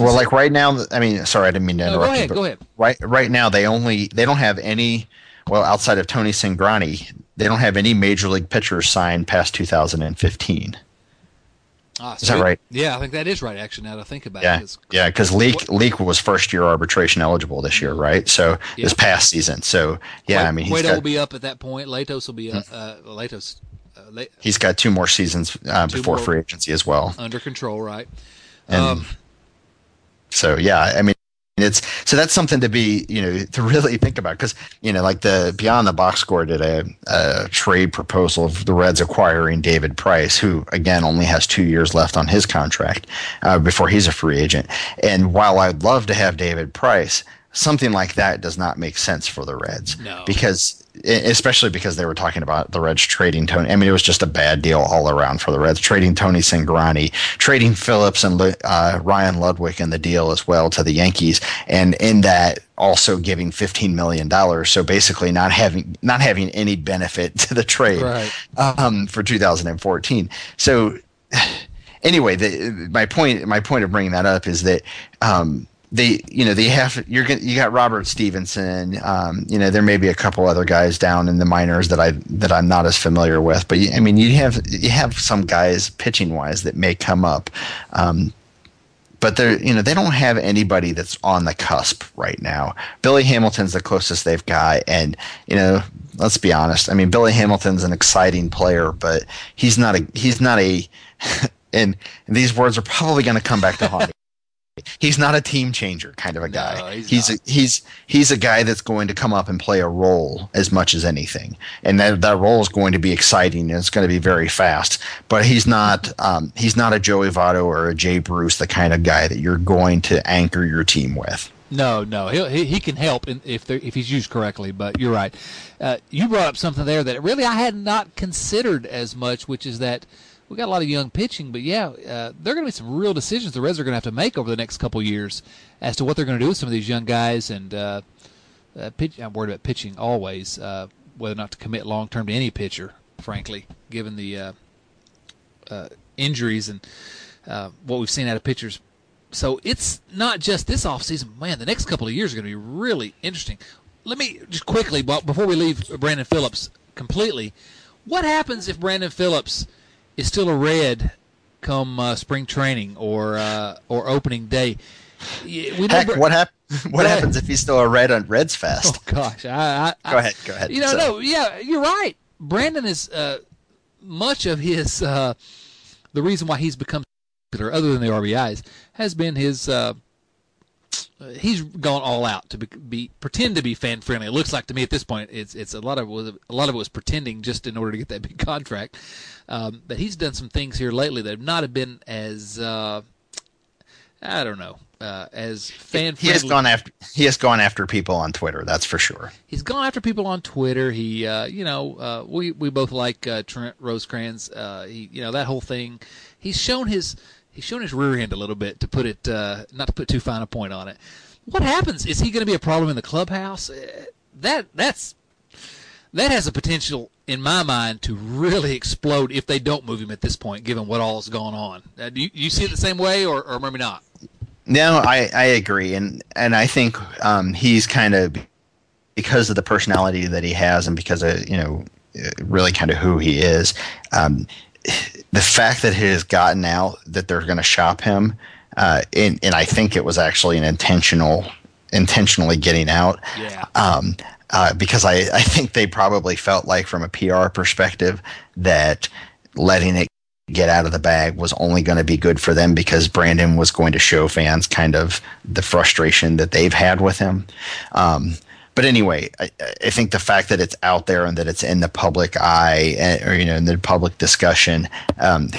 Well, like right now – I mean, sorry, I didn't mean to interrupt. Go ahead, you, go ahead. Right now they don't have any – well, outside of Tony Cingrani, they don't have any major league pitchers signed past 2015. Is that right? Yeah, I think that is right, actually, now that I think about it. Yeah, because Leak was first-year arbitration eligible this year, right? So this past season. So, I mean, Cueto will be up at that point. Latos will be up. He's got two more seasons before free agency as well. Under control, right. I mean. So that's something to be, to really think about because, like Beyond the Box Score did a trade proposal of the Reds acquiring David Price, who, again, only has 2 years left on his contract before he's a free agent. And while I'd love to have David Price, something like that does not make sense for the Reds. No. Especially because they were talking about the Reds trading Tony. I mean, it was just a bad deal all around for the Reds, trading Tony Cingrani, trading Phillips and Ryan Ludwig in the deal as well to the Yankees, and in that also giving $15 million. So basically not having any benefit to the trade for 2014. So anyway, my point of bringing that up is that you got Robert Stevenson. There may be a couple other guys down in the minors that I'm not as familiar with, but I mean, you have some guys pitching wise that may come up, but they don't have anybody that's on the cusp right now. Billy Hamilton's the closest they've got, and let's be honest. I mean, Billy Hamilton's an exciting player, but he's not a, and these words are probably going to come back to haunt. He's not a team changer kind of a guy. No, he's a guy that's going to come up and play a role as much as anything, and that role is going to be exciting and it's going to be very fast. But he's not a Joey Votto or a Jay Bruce, the kind of guy that you're going to anchor your team with. No, he can help if he's used correctly. But you're right. You brought up something there that really I had not considered as much, which is that. We got a lot of young pitching, but there are going to be some real decisions the Reds are going to have to make over the next couple years as to what they're going to do with some of these young guys. And I'm worried about pitching always, whether or not to commit long term to any pitcher, frankly, given the injuries and what we've seen out of pitchers. So it's not just this offseason. Man, the next couple of years are going to be really interesting. Let me just quickly, before we leave Brandon Phillips completely, what happens if Brandon Phillips is still a Red come spring training or opening day? What happens if he's still a Red on Reds Fest? Oh gosh, go ahead. You're right. Brandon is much of his the reason why he's become popular, other than the RBIs, has been his. He's gone all out to pretend to be fan friendly. It looks like to me at this point, it's a lot of it was pretending just in order to get that big contract. But he's done some things here lately that have not been as as fan friendly. He has gone after people on Twitter. That's for sure. He's gone after people on Twitter. He we both like Trent Rosecrans. That whole thing. He's shown his rear end a little bit, to put it, not to put too fine a point on it. What happens? Is he going to be a problem in the clubhouse? That that's that has a potential, in my mind, to really explode if they don't move him at this point, given what all has gone on. Do you see it the same way, or maybe not? No, I agree, and I think he's kind of, because of the personality that he has and because of, you know, really kind of who he is, the fact that it has gotten out that they're going to shop him, and I think it was actually an intentionally getting out. Yeah. Because I think they probably felt like, from a PR perspective, that letting it get out of the bag was only going to be good for them, because Brandon was going to show fans kind of the frustration that they've had with him. But anyway, I think the fact that it's out there and that it's in the public eye, or, you know, in the public discussion,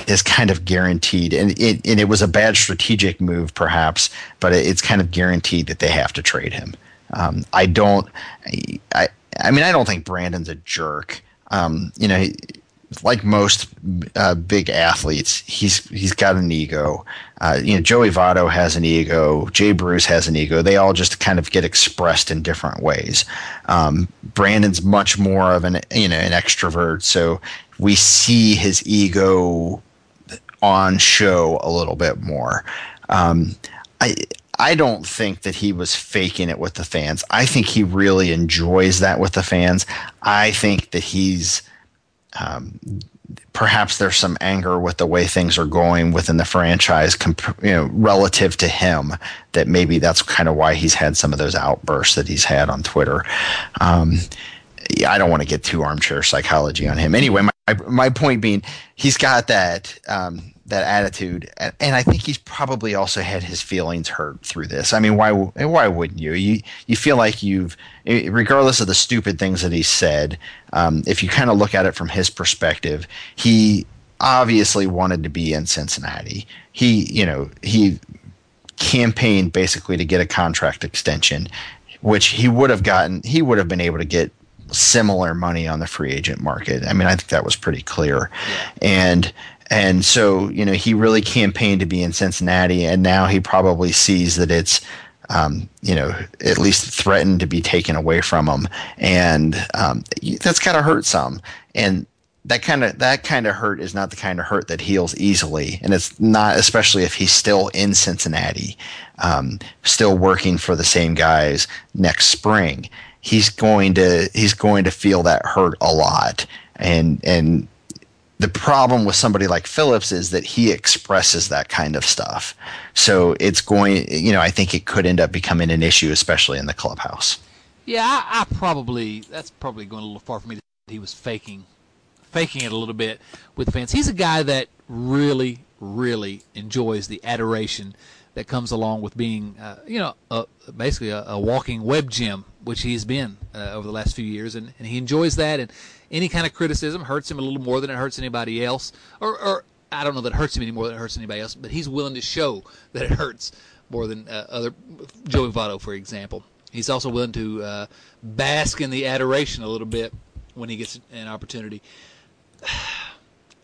is kind of guaranteed. And it was a bad strategic move, perhaps, but it's kind of guaranteed that they have to trade him. I don't think Brandon's a jerk. You know, like most big athletes, he's got an ego. You know, Joey Votto has an ego. Jay Bruce has an ego. They all just kind of get expressed in different ways. Brandon's much more of an extrovert, so we see his ego on show a little bit more. I don't think that he was faking it with the fans. I think he really enjoys that with the fans. I think that he's perhaps there's some anger with the way things are going within the franchise, relative to him, that maybe that's kind of why he's had some of those outbursts that he's had on Twitter. I don't want to get too armchair psychology on him. Anyway, my point being, he's got that attitude, and I think he's probably also had his feelings hurt through this. I mean, why wouldn't you? You feel like you've, regardless of the stupid things that he said, if you kind of look at it from his perspective, he obviously wanted to be in Cincinnati. He campaigned basically to get a contract extension, which he would have gotten. He would have been able to get similar money on the free agent market. I mean, I think that was pretty clear, And so, you know, he really campaigned to be in Cincinnati, and now he probably sees that it's, you know, at least threatened to be taken away from him, and that's gotta hurt some. And that kind of hurt is not the kind of hurt that heals easily, and it's not, especially if he's still in Cincinnati, still working for the same guys next spring. He's going to feel that hurt a lot, and. The problem with somebody like Phillips is that he expresses that kind of stuff. So it's going, you know, I think it could end up becoming an issue, especially in the clubhouse. Yeah, that's probably going a little far for me, that he was faking it a little bit with fans. He's a guy that really, really enjoys the adoration that comes along with being, basically a walking web gem, which he's been over the last few years, and he enjoys that, and any kind of criticism hurts him a little more than it hurts anybody else, or I don't know that it hurts him any more than it hurts anybody else, but he's willing to show that it hurts more than other Joey Votto, for example. He's also willing to bask in the adoration a little bit when he gets an opportunity.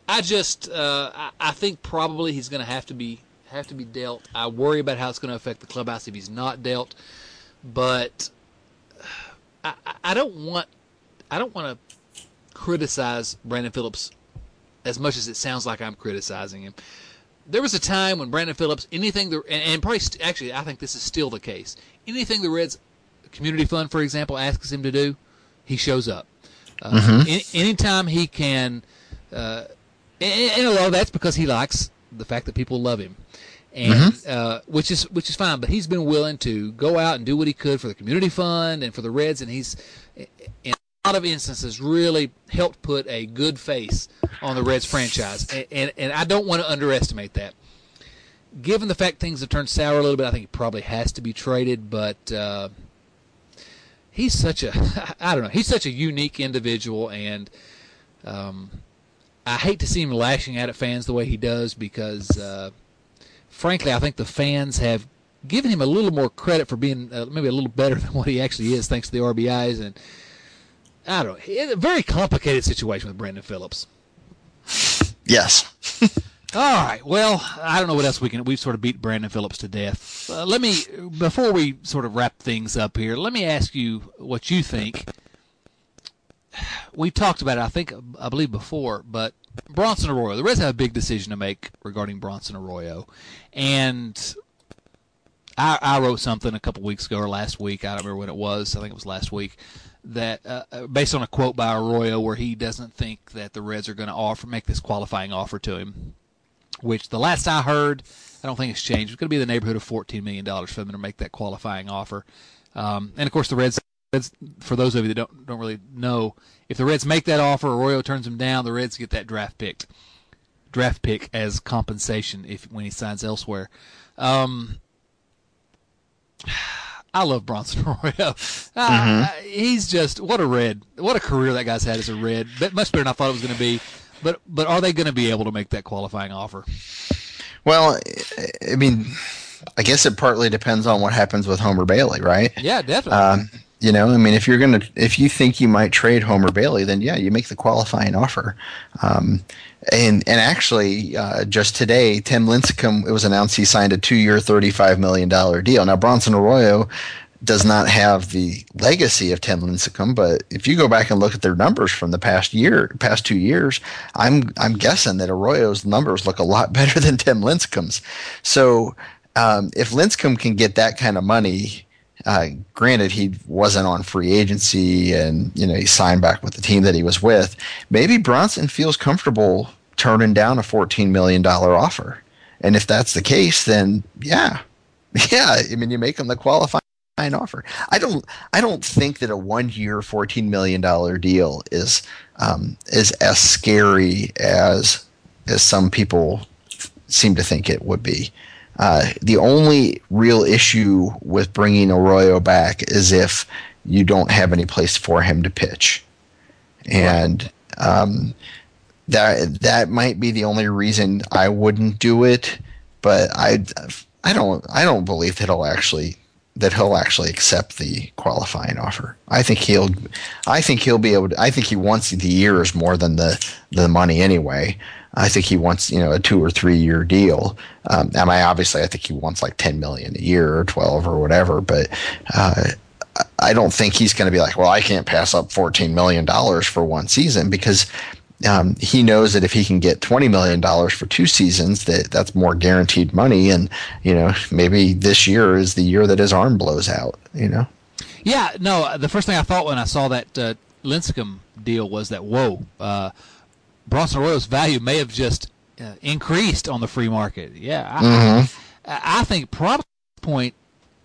I just I think probably he's going to have to be dealt. I worry about how it's going to affect the clubhouse if he's not dealt, but I don't want to criticize Brandon Phillips as much as it sounds like I'm criticizing him. There was a time when Brandon Phillips, actually I think this is still the case, anything the Reds Community Fund, for example, asks him to do, he shows up. Anytime he can, and a lot of that's because he likes the fact that people love him, and which is fine. But he's been willing to go out and do what he could for the community fund and for the Reds, and he's in a lot of instances really helped put a good face on the Reds franchise. And I don't want to underestimate that. Given the fact things have turned sour a little bit, I think he probably has to be traded. But he's such a unique individual, and I hate to see him lashing out at fans the way he does, because frankly, I think the fans have given him a little more credit for being maybe a little better than what he actually is, thanks to the RBIs. And I don't know. It's a very complicated situation with Brandon Phillips. Yes. All right. Well, I don't know what else we've sort of beat Brandon Phillips to death. Before we sort of wrap things up here, let me ask you what you think we've talked about it, I believe before, but Bronson Arroyo, the Reds have a big decision to make regarding Bronson Arroyo. And I wrote something a couple weeks ago or last week, I don't remember when it was, I think it was last week, that based on a quote by Arroyo where he doesn't think that the Reds are going to make this qualifying offer to him, which the last I heard, I don't think it's changed. It's going to be in the neighborhood of $14 million for them to make that qualifying offer. And, of course, the Reds, for those of you that don't really know, if the Reds make that offer, Arroyo turns them down, the Reds get that draft pick as compensation when he signs elsewhere. I love Bronson Arroyo. He's just, what a Red. What a career that guy's had as a Red. Much better than I thought it was going to be. But are they going to be able to make that qualifying offer? Well, I mean, I guess it partly depends on what happens with Homer Bailey, right? Yeah, definitely. You know, I mean, if you think you might trade Homer Bailey, then yeah, you make the qualifying offer. And actually, just today, Tim Lincecum, it was announced he signed a 2-year, $35 million deal. Now, Bronson Arroyo does not have the legacy of Tim Lincecum, but if you go back and look at their numbers from the past 2 years, I'm guessing that Arroyo's numbers look a lot better than Tim Lincecum's. So if Lincecum can get that kind of money, granted he wasn't on free agency and he signed back with the team that he was with, maybe Bronson feels comfortable turning down a $14 million offer. And if that's the case, then yeah, I mean, you make him the qualifying offer. I don't think that a 1-year $14 million deal is as scary as some people seem to think it would be. The only real issue with bringing Arroyo back is if you don't have any place for him to pitch, and that might be the only reason I wouldn't do it. But I don't believe that he'll actually accept the qualifying offer. I think he'll be able to. I think he wants the years more than the money anyway. I think he wants a 2 or 3 year deal. I think he wants like $10 million a year or 12 or whatever. But I don't think he's going to be like, well, I can't pass up $14 million for one season, because he knows that if he can get $20 million for 2 seasons, that's more guaranteed money. And, maybe this year is the year that his arm blows out, Yeah, no, the first thing I thought when I saw that Lincecum deal was that, Bronson Arroyo's value may have just increased on the free market. Yeah, I think product point,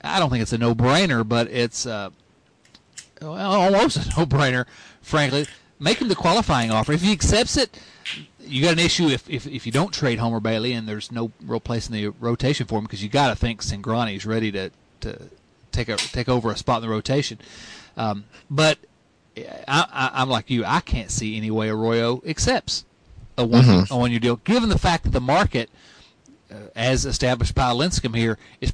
I don't think it's a no-brainer, but it's almost a no-brainer, frankly. Make him the qualifying offer. If he accepts it, you got an issue if you don't trade Homer Bailey and there's no real place in the rotation for him, because you got to think Cingrani is ready to take over a spot in the rotation. But I'm like you. I can't see any way Arroyo accepts a one-year deal, given the fact that the market, as established by Lincecum here, is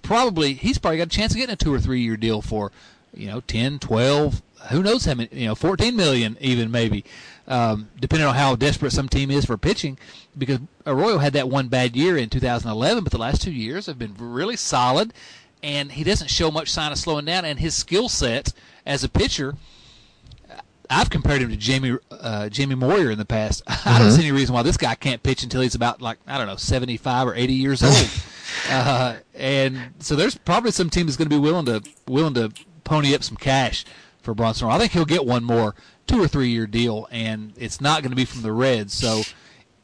he's probably got a chance of getting a 2 or 3 year deal for 10, 12. Who knows how many, $14 million even maybe, depending on how desperate some team is for pitching, because Arroyo had that one bad year in 2011, but the last 2 years have been really solid, and he doesn't show much sign of slowing down, and his skill set as a pitcher, I've compared him to Jamie Moyer in the past. I don't see any reason why this guy can't pitch until he's about, 75 or 80 years old. And so there's probably some team that's going to be willing to pony up some cash for Bronson. I think he'll get one more 2 or 3 year deal, and it's not going to be from the Reds. So,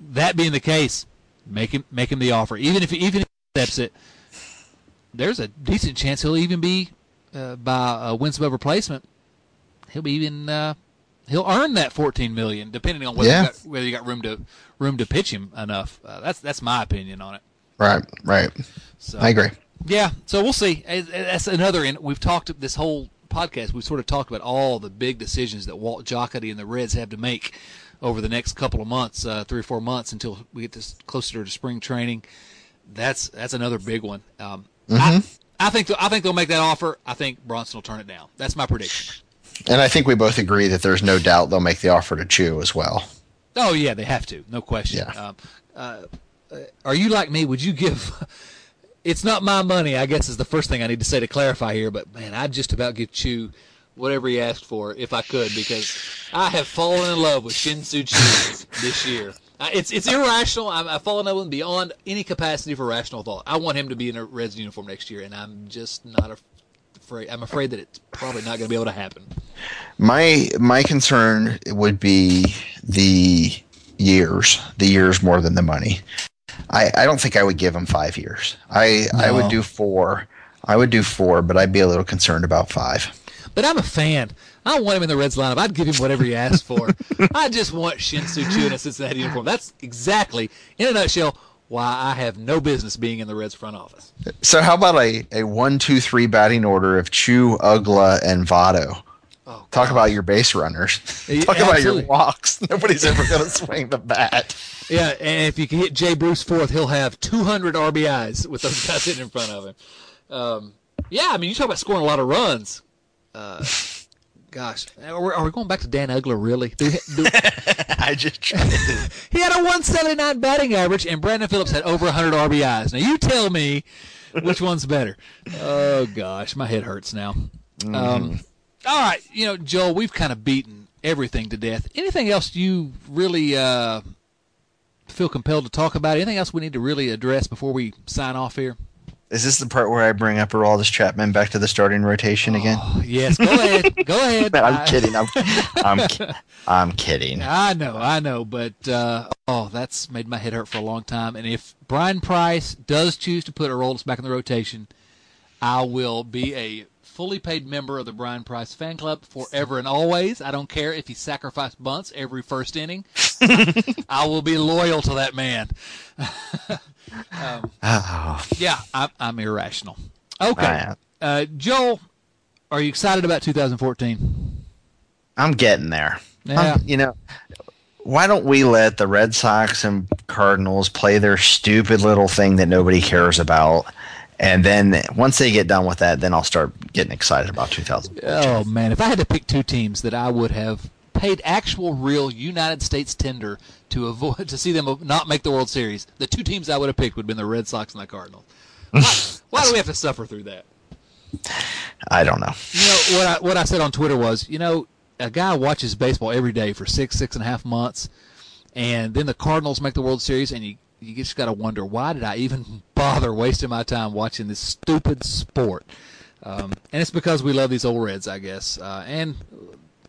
that being the case, make him the offer. Even if he accepts it, there's a decent chance he'll even be by a wins above replacement. He'll earn that $14 million, depending on whether you got room to pitch him enough. That's my opinion on it. Right. So, I agree. Yeah. So we'll see. That's another. And we've talked this whole podcast, we've sort of talked about all the big decisions that Walt Jocketty and the Reds have to make over the next couple of months, 3 or 4 months, until we get this closer to spring training. That's another big one. I think they'll make that offer. I think Bronson will turn it down. That's my prediction. And I think we both agree that there's no doubt they'll make the offer to Choo as well. Oh yeah, they have to, no question. Yeah. Are you like me? Would you give? It's not my money, I guess, is the first thing I need to say to clarify here. But, man, I'd just about give Choo whatever he asked for if I could, because I have fallen in love with Shin-Soo Choo this year. It's irrational. I've fallen in love with him beyond any capacity for rational thought. I want him to be in a Reds uniform next year, and I'm just not afraid. I'm afraid that it's probably not going to be able to happen. My concern would be the years more than the money. I don't think I would give him 5 years. I would do 4. I would do 4, but I'd be a little concerned about 5. But I'm a fan. I want him in the Reds lineup. I'd give him whatever he asked for. I just want Shin-Soo Choo in a Cincinnati uniform. That's exactly, in a nutshell, why I have no business being in the Reds front office. So how about a 1-2-3 batting order of Choo, Uggla, and Votto? Oh, talk about your base runners. Talk about your walks. Nobody's ever going to swing the bat. Yeah, and if you can hit Jay Bruce fourth, he'll have 200 RBIs with those guys sitting in front of him. Yeah, I mean, you talk about scoring a lot of runs. Gosh, are we going back to Dan Uggla, really? I just tried to. He had a 179 batting average, and Brandon Phillips had over 100 RBIs. Now, you tell me which one's better. Oh, gosh, my head hurts now. All right, Joel, we've kind of beaten everything to death. Anything else you really feel compelled to talk about? Anything else we need to really address before we sign off here? Is this the part where I bring up Aroldis Chapman back to the starting rotation again? Yes, go ahead. Go ahead. I'm kidding. I'm kidding. I know. But, that's made my head hurt for a long time. And if Brian Price does choose to put Aroldis back in the rotation, I will be a fully paid member of the Brian Price fan club forever and always. I don't care if he sacrificed bunts every first inning. I will be loyal to that man. Yeah, I'm irrational. Okay. Joel, are you excited about 2014? I'm getting there. Yeah. Why don't we let the Red Sox and Cardinals play their stupid little thing that nobody cares about? And then once they get done with that, then I'll start getting excited about 2014. Oh, man. If I had to pick two teams that I would have paid actual real United States tender to see them not make the World Series, the two teams I would have picked would have been the Red Sox and the Cardinals. Why do we have to suffer through that? I don't know. What I said on Twitter was, a guy watches baseball every day for six and a half months, and then the Cardinals make the World Series, and you just got to wonder, why did I even bother wasting my time watching this stupid sport? And it's because we love these old Reds, I guess. And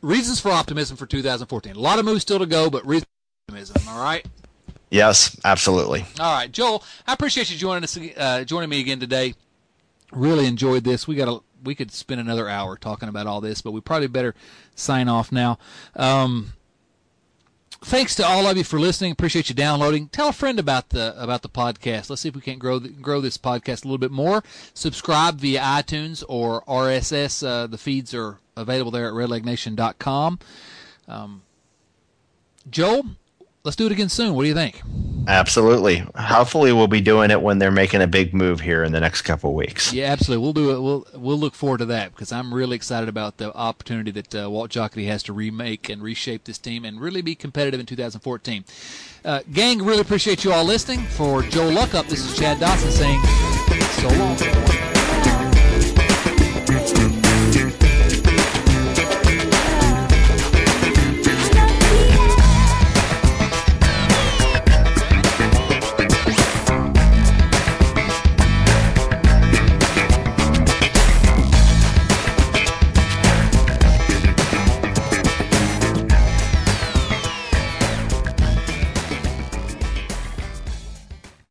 reasons for optimism for 2014. A lot of moves still to go, but reasons for optimism, all right? Yes, absolutely. All right, Joel, I appreciate you joining me again today. Really enjoyed this. We could spend another hour talking about all this, but we probably better sign off now. Thanks to all of you for listening. Appreciate you downloading. Tell a friend about the podcast. Let's see if we can't grow this podcast a little bit more. Subscribe via iTunes or RSS. The feeds are available there at RedLegNation.com. Joel, let's do it again soon. What do you think? Absolutely. Hopefully, we'll be doing it when they're making a big move here in the next couple of weeks. Yeah, absolutely. We'll do it. We'll look forward to that because I'm really excited about the opportunity that Walt Jocketty has to remake and reshape this team and really be competitive in 2014. Gang, really appreciate you all listening. For Joe Luckup, this is Chad Dotson saying.